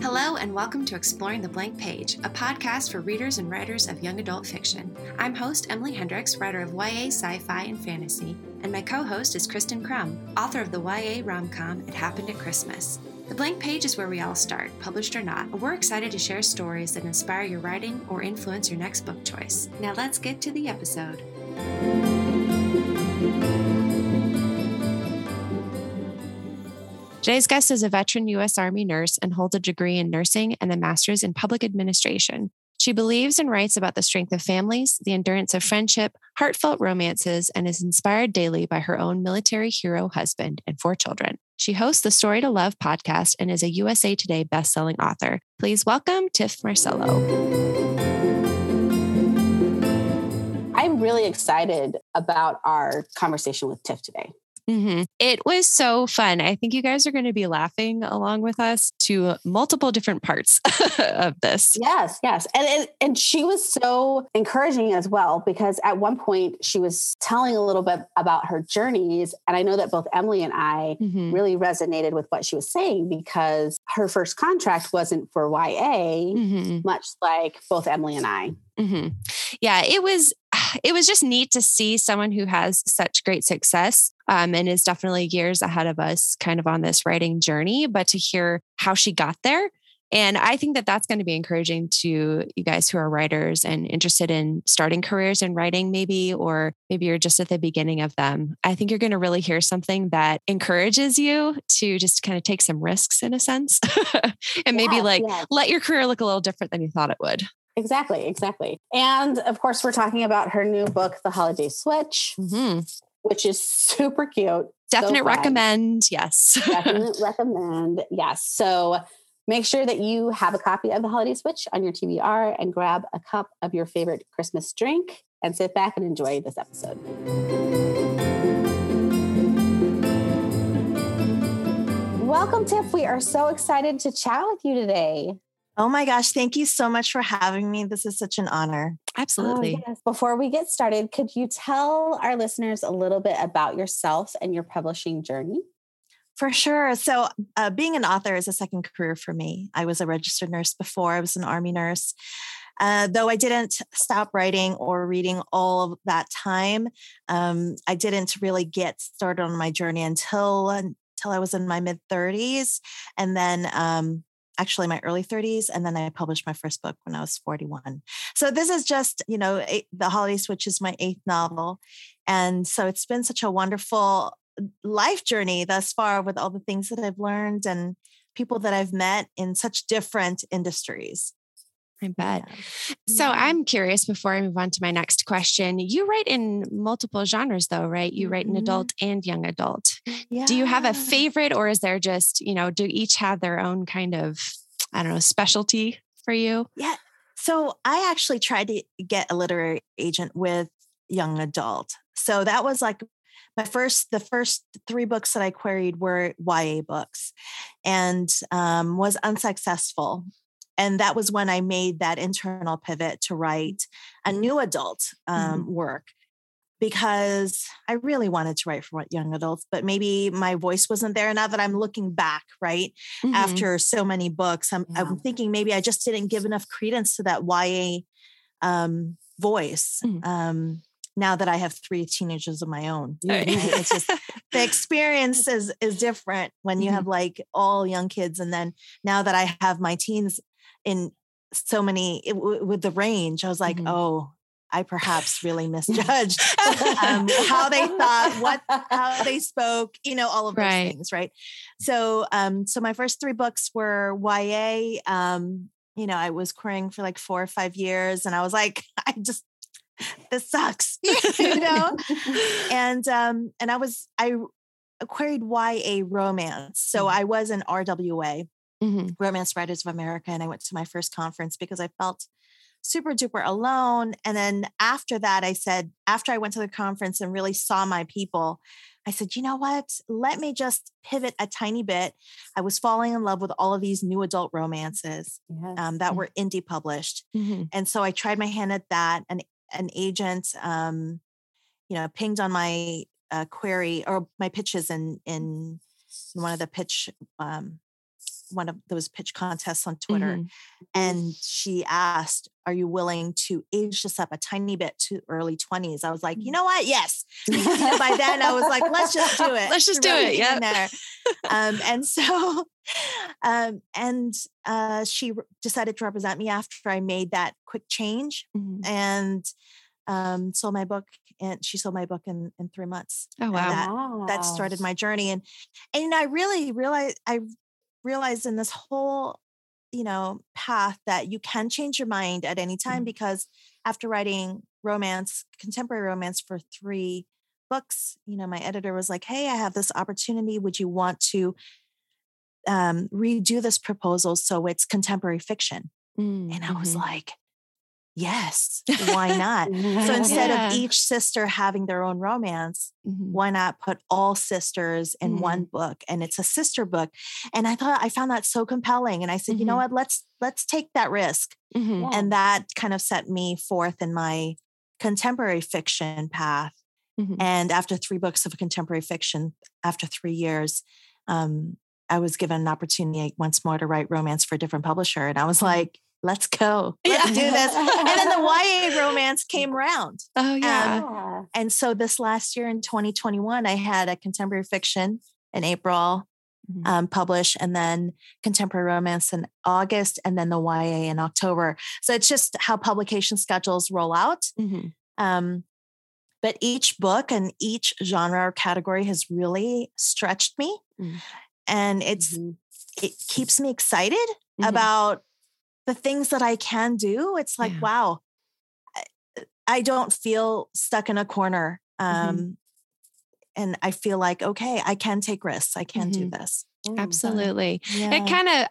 Hello and welcome to Exploring the Blank Page, a podcast for readers and writers of young adult fiction. I'm host Emily Hendricks, writer of YA, sci-fi, and fantasy, and my co-host is Kristen Crum, author of the YA rom-com It Happened at Christmas. The Blank Page is where we all start, published or not, and we're excited to share stories that inspire your writing or influence your next book choice. Now let's get to the episode. Today's guest is a veteran U.S. Army nurse and holds a degree in nursing and a master's in public administration. She believes and writes about the strength of families, the endurance of friendship, heartfelt romances, and is inspired daily by her own military hero husband and 4 children. She hosts the Story to Love podcast and is a USA Today bestselling author. Please welcome Tif Marcello. I'm really excited about our conversation with Tif today. Mm-hmm. It was so fun. I think you guys are going to be laughing along with us to multiple different parts of this. Yes. And she was so encouraging as well, because at one point she was telling a little bit about her journeys. And I know that both Emily and I really resonated with what she was saying, because her first contract wasn't for YA, much like both Emily and I. Yeah, it was just neat to see someone who has such great success and is definitely years ahead of us kind of on this writing journey, but to hear how she got there. And I think that that's going to be encouraging to you guys who are writers and interested in starting careers in writing maybe, or maybe you're just at the beginning of them. I think you're going to really hear something that encourages you to just kind of take some risks in a sense and maybe let your career look a little different than you thought it would. Exactly. And of course, we're talking about her new book, The Holiday Switch, which is super cute. Definite recommend. Yes. So make sure that you have a copy of The Holiday Switch on your TBR and grab a cup of your favorite Christmas drink and sit back and enjoy this episode. Welcome, Tif. We are so excited to chat with you today. Oh my gosh, thank you so much for having me. This is such an honor. Absolutely. Oh, yes. Before we get started, could you tell our listeners a little bit about yourself and your publishing journey? For sure. So being an author is a second career for me. I was a registered nurse before. I was an Army nurse. Though I didn't stop writing or reading all of that time, I didn't really get started on my journey until I was in my mid-30s. And then... actually my early 30s. And then I published my first book when I was 41. So this is just, The Holiday Switch is my 8th novel. And so it's been such a wonderful life journey thus far, with all the things that I've learned and people that I've met in such different industries. I bet. Yeah. So I'm curious, before I move on to my next question, you write in multiple genres though, right? You write in adult and young adult. Yeah. Do you have a favorite, or is there just, do each have their own kind of, specialty for you? Yeah. So I actually tried to get a literary agent with young adult. So that was like the first 3 books that I queried were YA books, and was unsuccessful. And that was when I made that internal pivot to write a new adult work, because I really wanted to write for young adults, but maybe my voice wasn't there. Now that I'm looking back, right, after so many books, I'm thinking maybe I just didn't give enough credence to that YA voice. Now that I have 3 teenagers of my own, right? It's just the experience is different when you have like all young kids. And then now that I have my teens in so many, with the range, I was like, I perhaps really misjudged how they thought, how they spoke, all of those things. Right. So, so my first 3 books were YA. I was querying for like 4 or 5 years, and I was like, this sucks, and I queried YA romance. So I was an RWA, Romance Writers of America. And I went to my first conference because I felt super duper alone. And then after that, I said, after I went to the conference and really saw my people, I said, you know what, let me just pivot a tiny bit. I was falling in love with all of these new adult romances that were indie published. And so I tried my hand at that, and an agent, pinged on my query or my pitches in in one of the pitch, one of those pitch contests on Twitter. Mm-hmm. And she asked, are you willing to age this up a tiny bit to early 20s? I was like, you know what? Yes. By then I was like, let's just do it. Let's just do it. Yeah. And so she decided to represent me after I made that quick change, mm-hmm. and sold my book. And she sold my book in 3 months. Oh, wow. That started my journey. And I really realized in this whole, path that you can change your mind at any time, mm-hmm. because after writing contemporary romance for 3 books, my editor was like, hey, I have this opportunity. Would you want to redo this proposal so it's contemporary fiction? Mm-hmm. And I was like, yes, why not? So instead of each sister having their own romance, mm-hmm. why not put all sisters in mm-hmm. one book? And it's a sister book. And I found that so compelling. And I said, mm-hmm. you know what, let's take that risk. Mm-hmm. Yeah. And that kind of set me forth in my contemporary fiction path. Mm-hmm. And after 3 books of contemporary fiction, after 3 years, I was given an opportunity once more to write romance for a different publisher. And I was like, let's go. Let's do this. And then the YA romance came around. Oh, yeah. And so this last year in 2021, I had a contemporary fiction in April published, and then contemporary romance in August, and then the YA in October. So it's just how publication schedules roll out. Mm-hmm. But each book and each genre or category has really stretched me. Mm-hmm. And it keeps me excited mm-hmm. about the things that I can do. It's like, wow, I don't feel stuck in a corner. Mm-hmm. And I feel like, okay, I can take risks. I can mm-hmm. do this. Absolutely. Yeah. It kind of,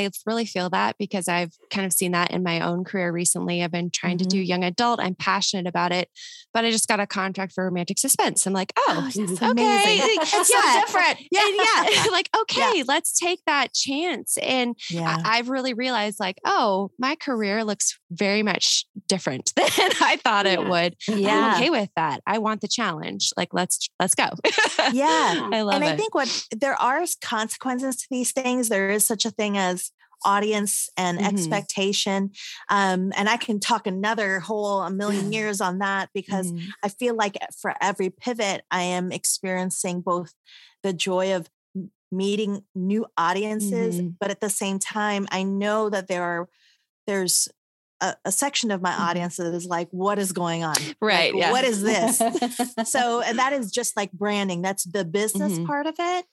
I really feel that because I've kind of seen that in my own career recently. I've been trying mm-hmm. to do young adult. I'm passionate about it, but I just got a contract for romantic suspense. I'm like, okay. Amazing. It's so different. Yeah. Like, okay, let's take that chance. And I've really realized like, oh, my career looks very much different than I thought it would. Yeah. I'm okay with that. I want the challenge. Like, let's go. I love it. And I think there are consequences to these things. There is such a thing as audience and mm-hmm. expectation. And I can talk another whole 1,000,000 years on that because mm-hmm. I feel like for every pivot, I am experiencing both the joy of meeting new audiences, mm-hmm. but at the same time, I know that there's a section of my audience that is like, what is going on? Right. Like, what is this? So, and that is just like branding. That's the business mm-hmm. part of it.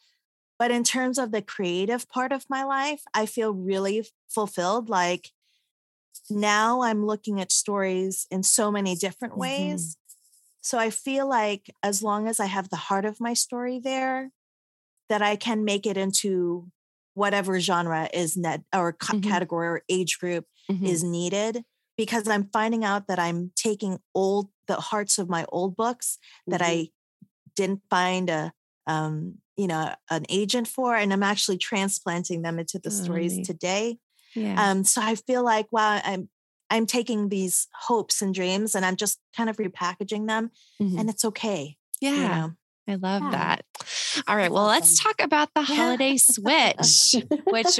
But in terms of the creative part of my life, I feel really fulfilled. Like now I'm looking at stories in so many different ways. Mm-hmm. So I feel like as long as I have the heart of my story there, that I can make it into whatever genre is net or mm-hmm. category or age group mm-hmm. is needed, because I'm finding out that I'm taking the hearts of my old books mm-hmm. that I didn't find an agent for, and I'm actually transplanting them into the stories today. Yeah. So I feel like, wow, I'm taking these hopes and dreams and I'm just kind of repackaging them mm-hmm. and it's okay. Yeah. I love that. All right. Well, let's talk about the holiday switch, which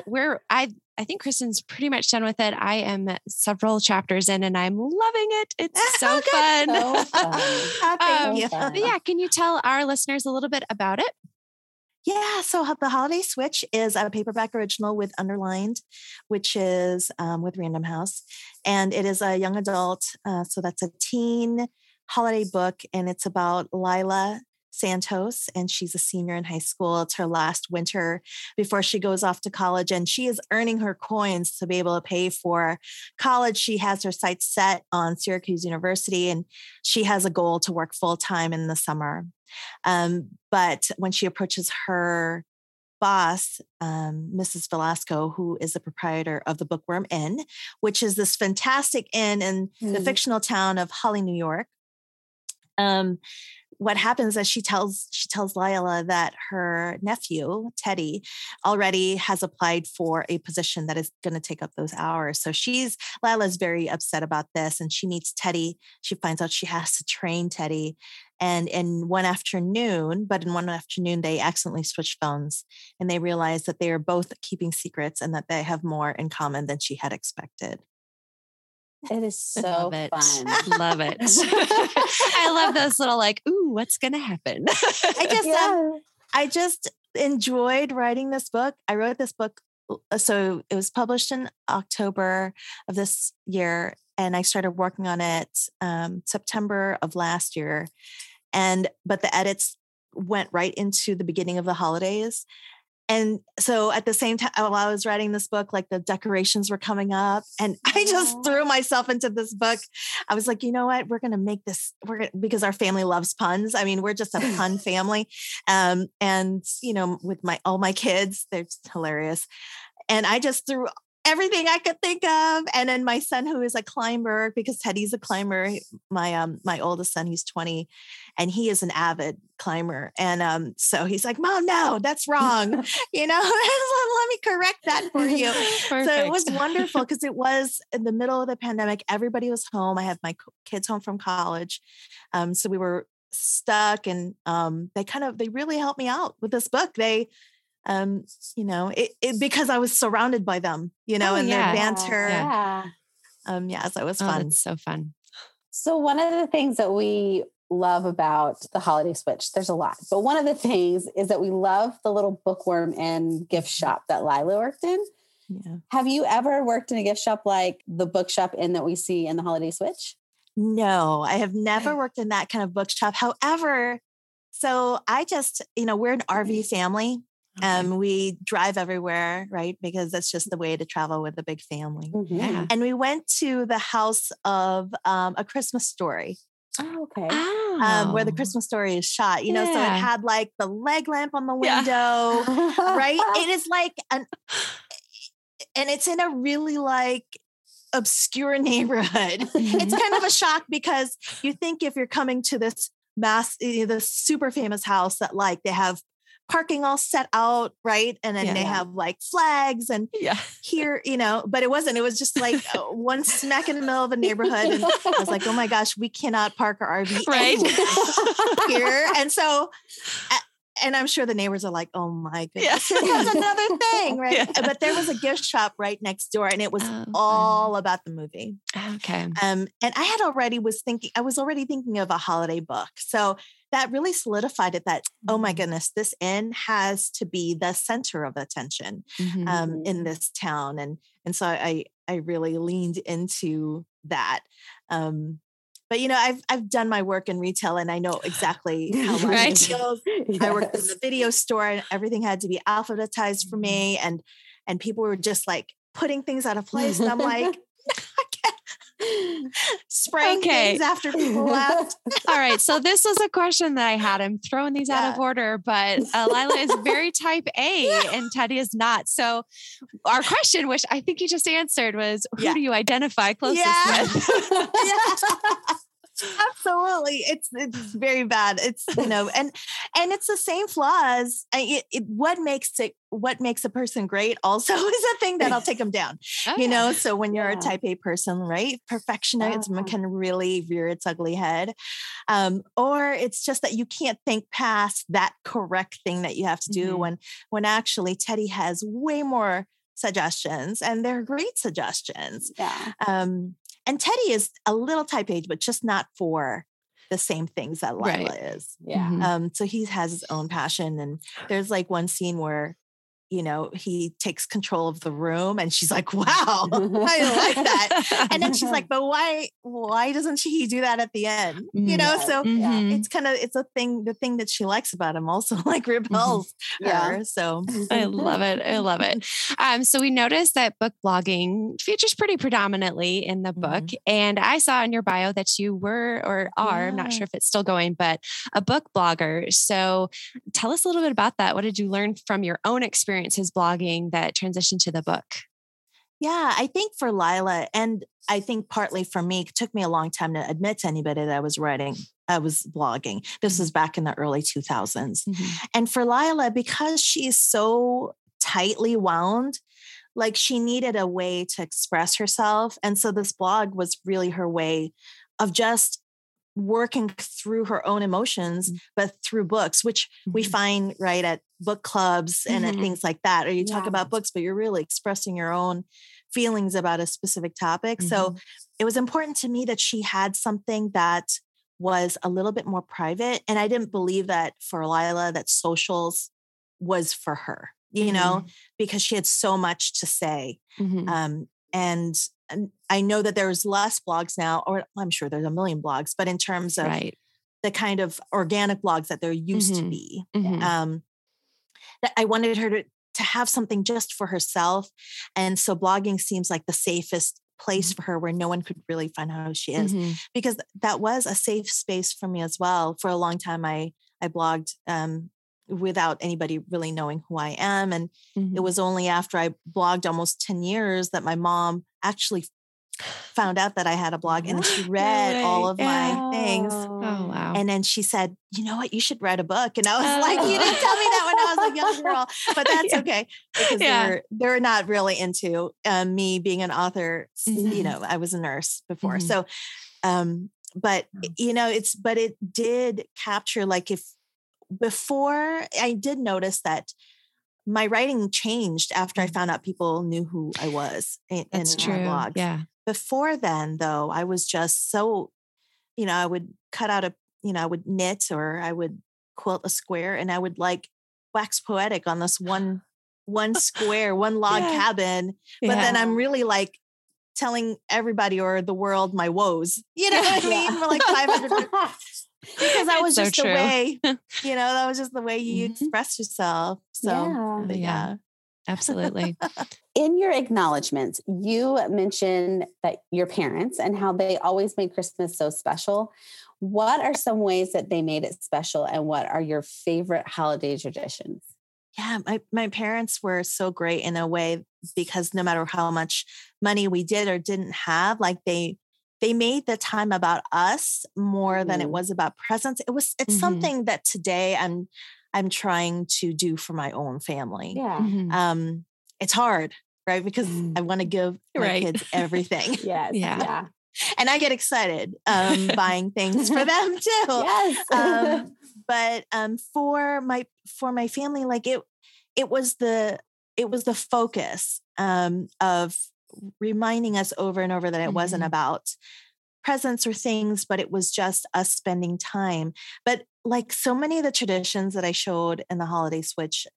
I think Kristen's pretty much done with it. I am several chapters in and I'm loving it. It's so fun. So fun. Thank you. But yeah. Can you tell our listeners a little bit about it? Yeah. So The Holiday Switch is a paperback original with Underlined, which is with Random House. And it is a young adult. So that's a teen holiday book. And it's about Lila Santos. And she's a senior in high school. It's her last winter before she goes off to college. And she is earning her coins to be able to pay for college. She has her sights set on Syracuse University. And she has a goal to work full time in the summer. But when she approaches her boss, Mrs. Velasco, who is the proprietor of the Bookworm Inn, which is this fantastic inn in the fictional town of Holly, New York. What happens is she tells Lila that her nephew, Teddy, already has applied for a position that is going to take up those hours. So Lila's very upset about this and she meets Teddy. She finds out she has to train Teddy And in one afternoon, they accidentally switched phones, and they realized that they are both keeping secrets and that they have more in common than she had expected. It is so love it. Fun. Love it. I love those little like, ooh, what's going to happen? I just enjoyed writing this book. I wrote this book. So it was published in October of this year, and I started working on it September of last year. But the edits went right into the beginning of the holidays. And so at the same time, while I was writing this book, like the decorations were coming up, and I just threw myself into this book. I was like, you know what, we're going to make this because our family loves puns. I mean, we're just a pun family. And you know, with all my kids, they're just hilarious. And I just threw everything I could think of. And then my son, who is a climber, because Teddy's a climber, my oldest son, he's 20, and he is an avid climber. And so he's like, Mom, no, that's wrong. You know, let me correct that for you. Perfect. So it was wonderful because it was in the middle of the pandemic. Everybody was home. I had my kids home from college. So we were stuck, and they really helped me out with this book. Because I was surrounded by them, their banter. Yeah. So it was fun. That's so fun. So one of the things that we love about the Holiday Switch, there's a lot, but one of the things is that we love the little Bookworm Inn gift shop that Lila worked in. Yeah. Have you ever worked in a gift shop like the bookshop inn that we see in the Holiday Switch? No, I have never worked in that kind of bookshop. However, so I just, we're an RV family. We drive everywhere, right? Because that's just the way to travel with a big family. Mm-hmm. Yeah. And we went to the house of A Christmas Story. Oh, okay. Where The Christmas Story is shot, so it had like the leg lamp on the window, right? It is like, and it's in a really like obscure neighborhood. Mm-hmm. It's kind of a shock because you think if you're coming to this this super famous house that like they have parking all set out, right? And then they have like flags and here, but it wasn't. It was just like one smack in the middle of a neighborhood. And I was like, oh my gosh, we cannot park our RV right here. And so, and I'm sure the neighbors are like, oh my goodness, here's another thing, right? Yeah. But there was a gift shop right next door, and it was all about the movie. Okay. And I had already was thinking of a holiday book. So that really solidified it that, oh my goodness, this inn has to be the center of attention in this town. And so I really leaned into that. But, I've done my work in retail, and I know exactly how much it feels. Yes. I worked in the video store, and everything had to be alphabetized for me. And people were just like putting things out of place. And I'm like, spraying things after people left. All right. So this was a question that I had. I'm throwing these out of order, but Lila is very type A and Teddy is not. So our question, which I think you just answered, was who do you identify closest with? Absolutely. It's very bad. It's, and it's the same flaws. What makes a person great also is a thing that'll take them down, so when you're a type A person, right? Perfectionism can really rear its ugly head. Or it's just that you can't think past that correct thing that you have to do when actually Teddy has way more suggestions, and they're great suggestions. Yeah. And Teddy is a little type A, but just not for the same things that Lila is. Yeah. So he has his own passion. And there's like one scene where, he takes control of the room, and she's like, wow, I like that. And then she's like, but why doesn't he do that at the end? It's kind of, it's the thing that she likes about him also like repels her. So I love it. So we noticed that book blogging features pretty predominantly in the book. And I saw in your bio that you were, or are, I'm not sure if it's still going, but a book blogger. So tell us a little bit about that. What did you learn from your own experiences blogging that transitioned to the book? Yeah, I think for Lila, and I think partly for me, it took me a long time to admit to anybody that I was blogging. This was back in the early 2000s. And for Lila, because she's so tightly wound, like she needed a way to express herself. And so this blog was really her way of just working through her own emotions, but through books, which we find right at book clubs and at things like that, or you talk about books, but you're really expressing your own feelings about a specific topic. So it was important to me that she had something that was a little bit more private. And I didn't believe that for Lila, that socials was for her, you know, because she had so much to say. And I know that there's less blogs now, or I'm sure there's a million blogs, but in terms of the kind of organic blogs that there used to be, that I wanted her to have something just for herself. And so blogging seems like the safest place for her, where no one could really find out who she is, because that was a safe space for me as well. For a long time, I blogged without anybody really knowing who I am. And it was only after I blogged almost 10 years that my mom actually found out that I had a blog, and then she read all of my things. Oh, wow. And then she said, you know what, you should write a book. And I was like, you didn't tell me that when I was a young girl, but that's okay. Because they're not really into me being an author. You know, I was a nurse before. So, but you know, but it did capture, like, if before I did notice that my writing changed after I found out people knew who I was in my blog. Yeah. Before then, though, I was just so, you know, I would cut out I would knit, or I would quilt a square, and I would like wax poetic on this one square, one log cabin. But then I'm really like telling everybody or the world my woes. You know what I mean? Yeah. We're like 500. Because that was so just true. The way, you know, that was just the way you express yourself. So, yeah. Absolutely. In your acknowledgments, you mentioned that your parents and how they always made Christmas so special. What are some ways that they made it special, and what are your favorite holiday traditions? Yeah, my parents were so great in a way, because no matter how much money we did or didn't have, like they made the time about us more than it was about presents. It's something that today I'm trying to do for my own family. Yeah. It's hard, right? Because I want to give my kids everything. Yeah. And I get excited buying things for them too. Yes. But for my family, like it was the focus of reminding us over and over that it wasn't about presents or things, but it was just us spending time. But like so many of the traditions that I showed in the Holiday Switch,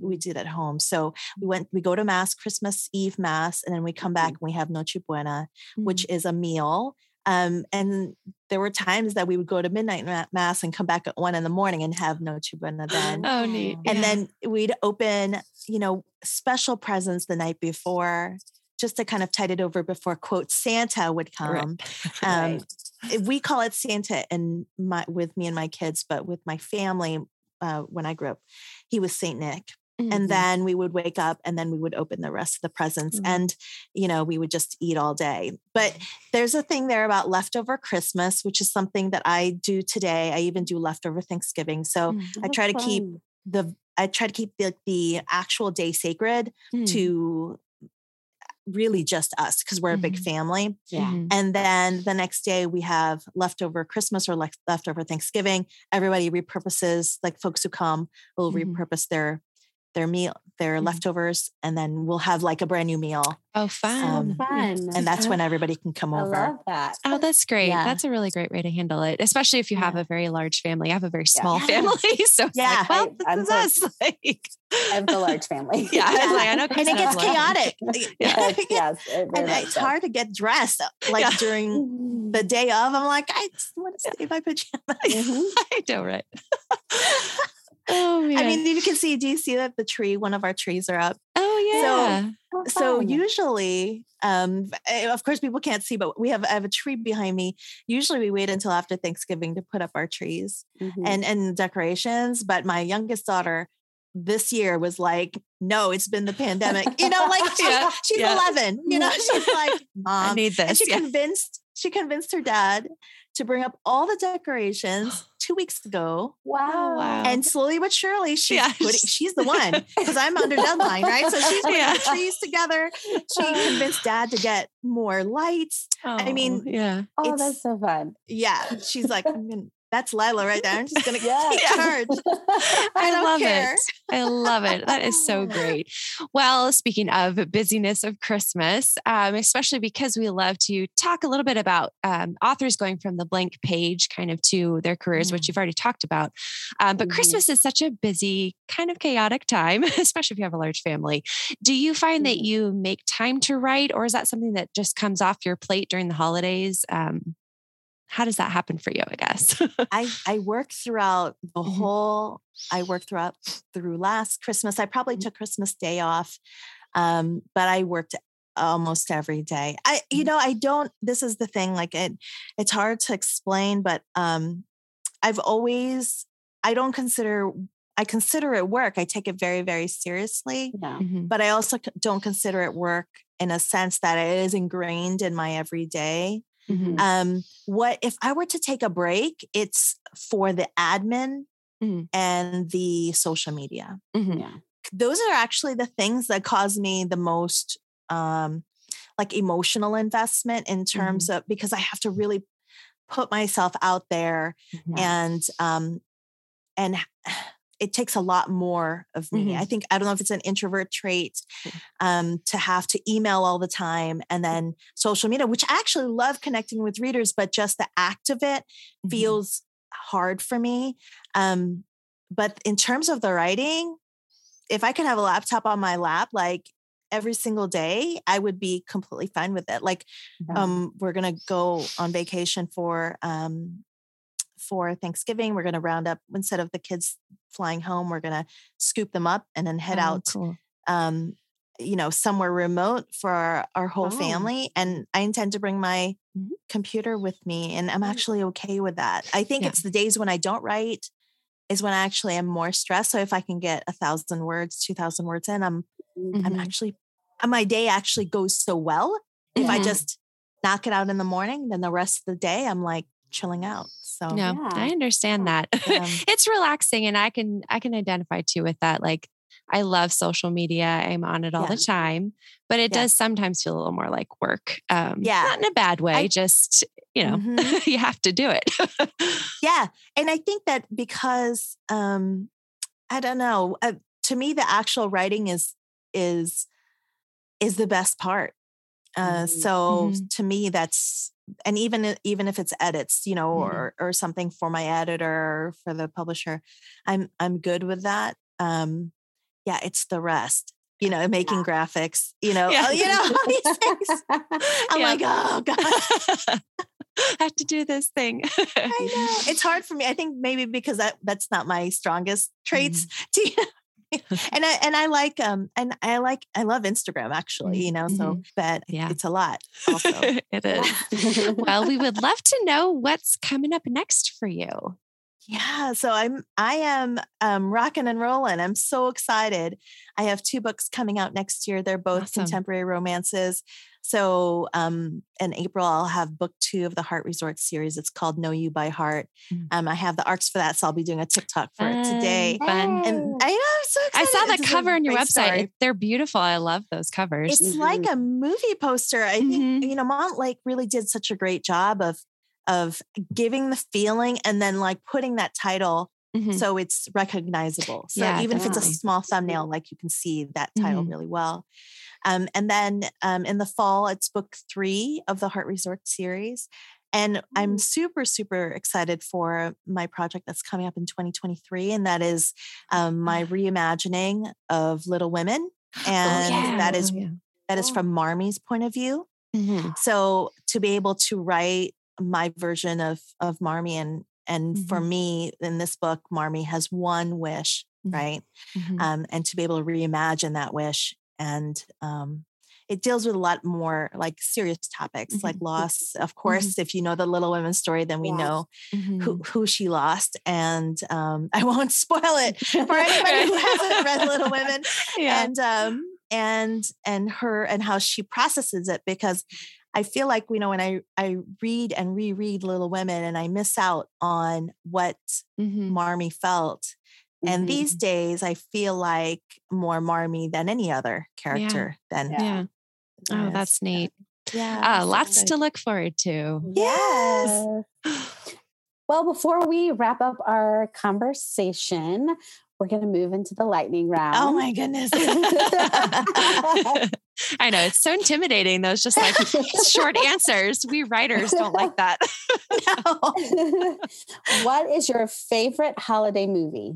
we did at home. So we go to mass, Christmas Eve mass, and then we come back and we have Noche Buena, which is a meal. And there were times that we would go to midnight mass and come back at 1 a.m. and have Noche Buena then. Oh, neat. And then we'd open, you know, special presents the night before, just to kind of tide it over before, quote, Santa would come. Right. We call it Santa with me and my kids, but with my family, when I grew up, he was Saint Nick. And then we would wake up, and then we would open the rest of the presents, and, you know, we would just eat all day. But there's a thing there about leftover Christmas, which is something that I do today. I even do leftover Thanksgiving. So I try to keep the actual day sacred to really just us, because we're a big family. Yeah. And then the next day we have leftover Christmas or leftover Thanksgiving. Everybody repurposes, like folks who come will repurpose their meal, their leftovers, and then we'll have like a brand new meal. Oh, fun. And that's when everybody can come over. I love that. Oh, that's great. Yeah. That's a really great way to handle it, especially if you have a very large family. I have a very small family. So it's like, well, this is us. I'm the large family. Yeah. I was like, I know, and it gets chaotic. Yes, it really, and it's hard to get dressed like during the day of. I'm like, I just want to stay in my pajamas. I know, right? Oh, man. I mean, you can see, do you see that one of our trees are up? Oh, yeah. So usually, of course people can't see, but I have a tree behind me. Usually we wait until after Thanksgiving to put up our trees and decorations. But my youngest daughter this year was like, no, it's been the pandemic. You know, like she's 11, you know, she's like, Mom, I need this. And she convinced her dad to bring up all the decorations 2 weeks ago. Wow. And slowly but surely, she's the one, because I'm under deadline, right? So she's putting the trees together. She convinced Dad to get more lights. Oh, that's so fun. Yeah. She's like, that's Lila right there. I'm just going to take charge. I love it. That is so great. Well, speaking of busyness of Christmas, especially because we love to talk a little bit about authors going from the blank page kind of to their careers, which you've already talked about. But Christmas is such a busy, kind of chaotic time, especially if you have a large family. Do you find that you make time to write, or is that something that just comes off your plate during the holidays? How does that happen for you, I guess? I work throughout the whole, I worked through last Christmas. I probably took Christmas Day off, but I worked almost every day. This is the thing, like it's hard to explain, but I consider it work. I take it very, very seriously, but I also don't consider it work in a sense that it is ingrained in my everyday. Mm-hmm. What if I were to take a break? It's for the admin and the social media. Mm-hmm. Yeah. Those are actually the things that cause me the most, emotional investment in terms of, because I have to really put myself out there and it takes a lot more of me. I think, I don't know if it's an introvert trait, to have to email all the time, and then social media, which I actually love connecting with readers, but just the act of it feels hard for me. But in terms of the writing, if I could have a laptop on my lap, like every single day, I would be completely fine with it. Like, we're going to go on vacation for Thanksgiving. We're going to round up, instead of the kids flying home, we're going to scoop them up and then head out, somewhere remote for our whole family. And I intend to bring my computer with me, and I'm actually okay with that. I think it's the days when I don't write is when I actually am more stressed. So if I can get 1,000 words, 2,000 words in, I'm actually, my day actually goes so well. If I just knock it out in the morning, then the rest of the day, I'm like chilling out. So I understand that. It's relaxing, and I can identify too with that. Like, I love social media. I'm on it all the time, but it does sometimes feel a little more like work. Not in a bad way, just, you have to do it. And I think that because, I don't know, to me, the actual writing is the best part. To me, that's, and even if it's edits, or something for my editor or for the publisher, I'm good with that. It's the rest, making graphics, all these things. I'm like, oh God, I have to do this thing. I know. It's hard for me. I think maybe because that's not my strongest traits. I love Instagram actually, but it's a lot also. It is. Well, we would love to know what's coming up next for you. Yeah. So I am rocking and rolling. I'm so excited. I have 2 books coming out next year. They're both contemporary romances. So, in April, I'll have book 2 of the Heart Resort series. It's called Know You By Heart. I have the arcs for that. So I'll be doing a TikTok for it today. Fun. And I know, I'm so excited. I saw that cover on your website. They're beautiful. I love those covers. It's like a movie poster. I think, Montlake really did such a great job of giving the feeling and then like putting that title. So it's recognizable. So even if it's a small thumbnail, like you can see that title really well. And then in the fall, it's book 3 of the Heart Resort series. And I'm super, super excited for my project that's coming up in 2023. And that is my reimagining of Little Women. And that is from Marmee's point of view. So to be able to write my version of Marmee and for me in this book, Marmee has one wish, right? And to be able to reimagine that wish. And it deals with a lot more like serious topics, like loss. Of course, if you know the Little Women story, then we know who she lost. And I won't spoil it for anybody who hasn't read Little Women. And her and how she processes it, because I feel like, you know, when I read and reread Little Women and I miss out on what Marmee felt. Mm-hmm. And these days I feel like more Marmee than any other character. Oh, that's neat. Yeah. Lots to look forward to. Yes. Well, before we wrap up our conversation, we're going to move into the lightning round. Oh my goodness. I know, it's so intimidating. Those just like short answers. We writers don't like that. No. What is your favorite holiday movie?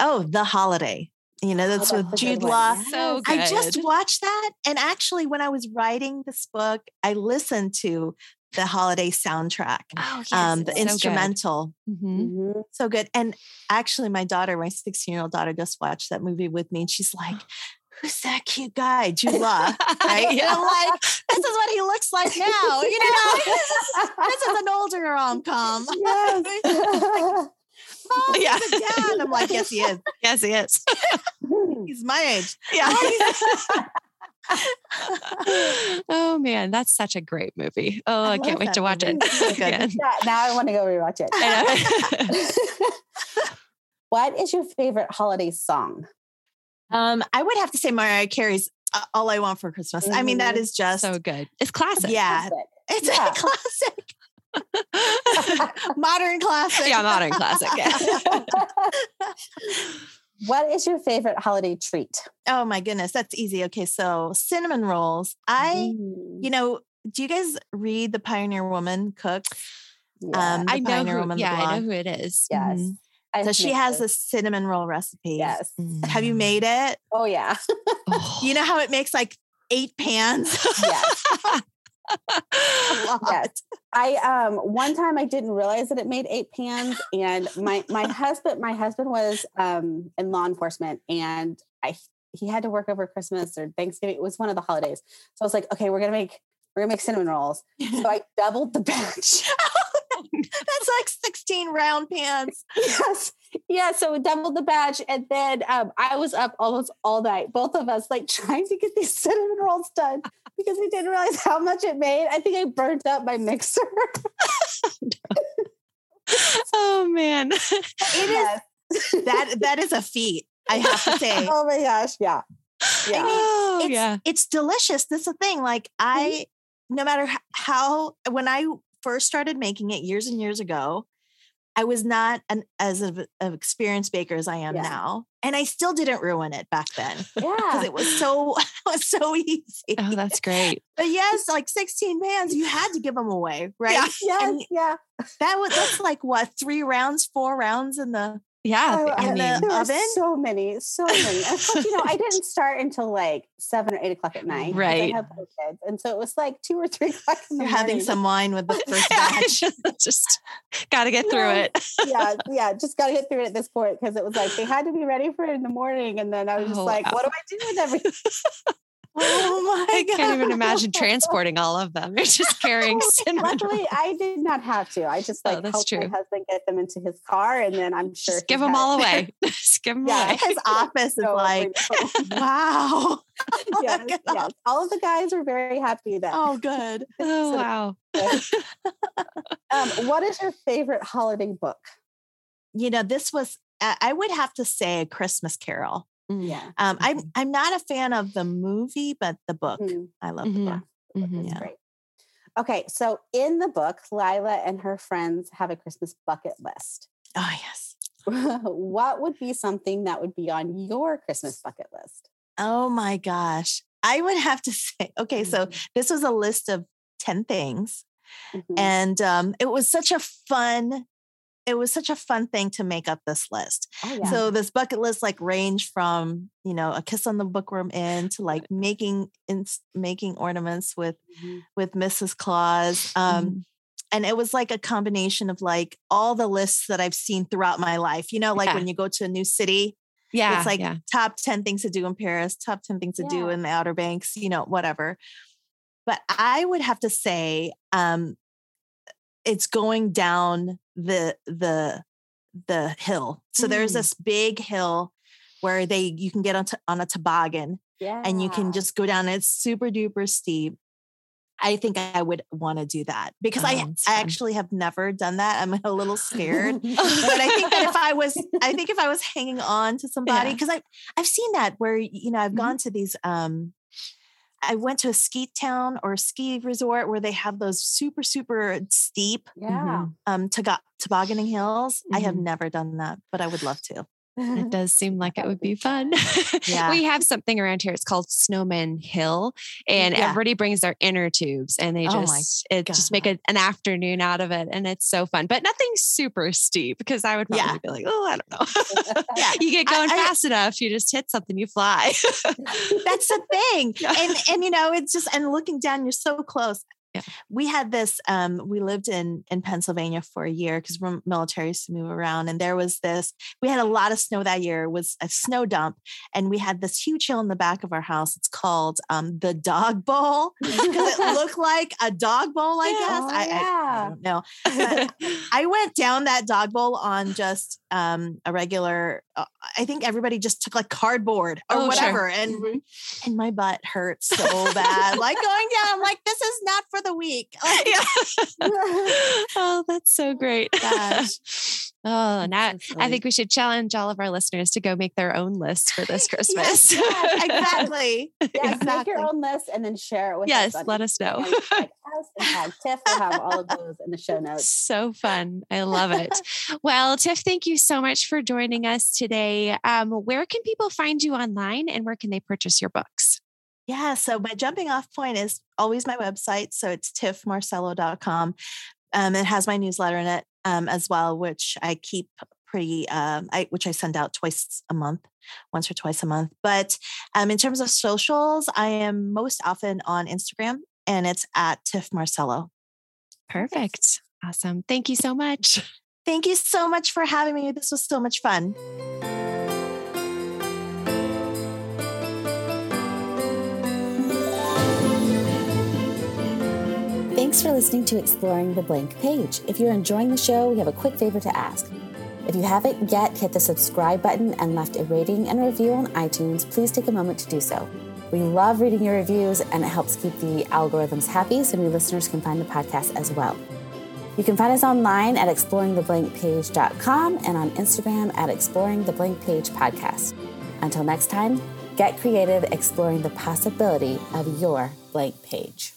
Oh, The Holiday. You know, that's with Jude Law. So good. I just watched that. And actually, when I was writing this book, I listened to the holiday soundtrack, the instrumental. Good. Mm-hmm. So good. And actually, my daughter, my 16-year-old daughter, just watched that movie with me. And she's like, who's that cute guy? Jude Law. Right? And I'm like, this is what he looks like now. You know, this is an older rom-com. Yes. Oh, yeah. He's a dad. I'm like, yes, he is. Yes, he is. He's my age. Yeah. Oh man, that's such a great movie. Oh, I can't wait to watch it. So good. Now I want to go rewatch it. What is your favorite holiday song? I would have to say Mariah Carey's "All I Want for Christmas." Mm-hmm. I mean, that is just so good. It's classic. Yeah, it's a classic. Modern classic. Yeah, modern classic. Yeah. What is your favorite holiday treat? Oh my goodness, that's easy. Okay, so cinnamon rolls. You know, do you guys read The Pioneer Woman cook? Yeah. I know who it is. Yes. Mm-hmm. So she has a cinnamon roll recipe. Yes. Mm. Have you made it? Oh yeah. You know how it makes like 8 pans? Yes. Yes. I one time I didn't realize that it made 8 pans, and my husband was in law enforcement, and he had to work over Christmas or Thanksgiving. It was one of the holidays, so I was like, okay, we're gonna make cinnamon rolls. So I doubled the batch. That's like 16 round pans. Yes. Yeah. So we doubled the batch. And then I was up almost all night, both of us, like trying to get these cinnamon rolls done because we didn't realize how much it made. I think I burnt up my mixer. Oh man. It is. That is a feat, I have to say. Oh my gosh. Yeah. Yeah. I mean, it's delicious. That's the thing. Like no matter how, when I first started making it years and years ago, I was not as experienced baker as I am now. And I still didn't ruin it back then. Yeah. Because it was so easy. Oh, that's great. But yes, like 16 pans, you had to give them away, right? Yeah. Yes, that's like what, 4 rounds in the oven. So many. You know, I didn't start until like 7 or 8 o'clock at night. Right. I had little kids, and so it was like 2 or 3 o'clock in the morning. Having some wine with the first batch. Just got to get through it. Just got to get through it at this point, because it was like they had to be ready for it in the morning, and then I was just what do I do with everything? Oh my God. I can't even imagine transporting all of them. You're just carrying cinnamon. Luckily, I did not have to. I just helped my husband get them into his car, and then I'm sure just give them all away. Just give them away. His office is like, wow. Yes. All of the guys were very happy then. Oh, good. Oh, wow. What is your favorite holiday book? You know, this was, I would have to say, A Christmas Carol. Yeah. I'm not a fan of the movie, but the book. Mm-hmm. I love the book. Mm-hmm. Yeah. Great. Okay. So in the book, Lila and her friends have a Christmas bucket list. Oh, yes. What would be something that would be on your Christmas bucket list? Oh my gosh. I would have to say, okay, so this was a list of 10 things. Mm-hmm. And it was such a fun thing to make up this list. Oh, yeah. So this bucket list like ranged from, you know, a kiss on the Bookworm Inn to like making ornaments with Mrs. Claus. And it was like a combination of like all the lists that I've seen throughout my life, you know, like when you go to a new city, it's like top 10 things to do in Paris, top 10 things to do in the Outer Banks, you know, whatever. But I would have to say, it's going down the hill. So there's this big hill where you can get on a toboggan and you can just go down. It's super duper steep. I think I would want to do that because I actually have never done that. I'm a little scared, but I think that if I was hanging on to somebody, because I've seen that where, you know, I've gone to these, I went to a ski town or a ski resort where they have those super, super steep tobogganing hills. Mm-hmm. I have never done that, but I would love to. It does seem like it would be fun. Yeah. We have something around here. It's called Snowman Hill, and everybody brings their inner tubes and they just make an afternoon out of it. And it's so fun, but nothing super steep because I would probably be like, oh, I don't know. You get going fast enough. You just hit something, you fly. That's the thing. Yeah. And, you know, it's just, and looking down, you're so close. Yeah. We had this, we lived in Pennsylvania for a year because we're military, so we move around, and there was this, we had a lot of snow that year. It was a snow dump, and we had this huge hill in the back of our house. It's called the Dog Bowl because it looked like a dog bowl, I guess. I don't know. I went down that dog bowl on just a regular, I think everybody just took like cardboard or whatever. Sure. And my butt hurt so bad. Like going down, I'm like, this is not for the week. Like, oh, that's so great. Gosh. Oh, now so I think we should challenge all of our listeners to go make their own list for this Christmas. Yes, exactly. Make your own list and then share it with us. Yes, let us know. Hashtag Tif. We'll have all of those in the show notes. So fun. I love it. Well, Tif, thank you so much for joining us today. Where can people find you online and where can they purchase your books? Yeah. So my jumping off point is always my website. So it's tifmarcello.com. It has my newsletter in it as well, which I keep pretty, which I send out once or twice a month. But in terms of socials, I am most often on Instagram, and it's at Tif Marcello. Perfect. Awesome. Thank you so much. Thank you so much for having me. This was so much fun. Thanks for listening to Exploring the Blank Page. If you're enjoying the show, we have a quick favor to ask. If you haven't yet hit the subscribe button and left a rating and review on iTunes, please take a moment to do so. We love reading your reviews, and it helps keep the algorithms happy so new listeners can find the podcast as well. You can find us online at exploringtheblankpage.com and on Instagram at exploringtheblankpagepodcast. Until next time, get creative exploring the possibility of your blank page.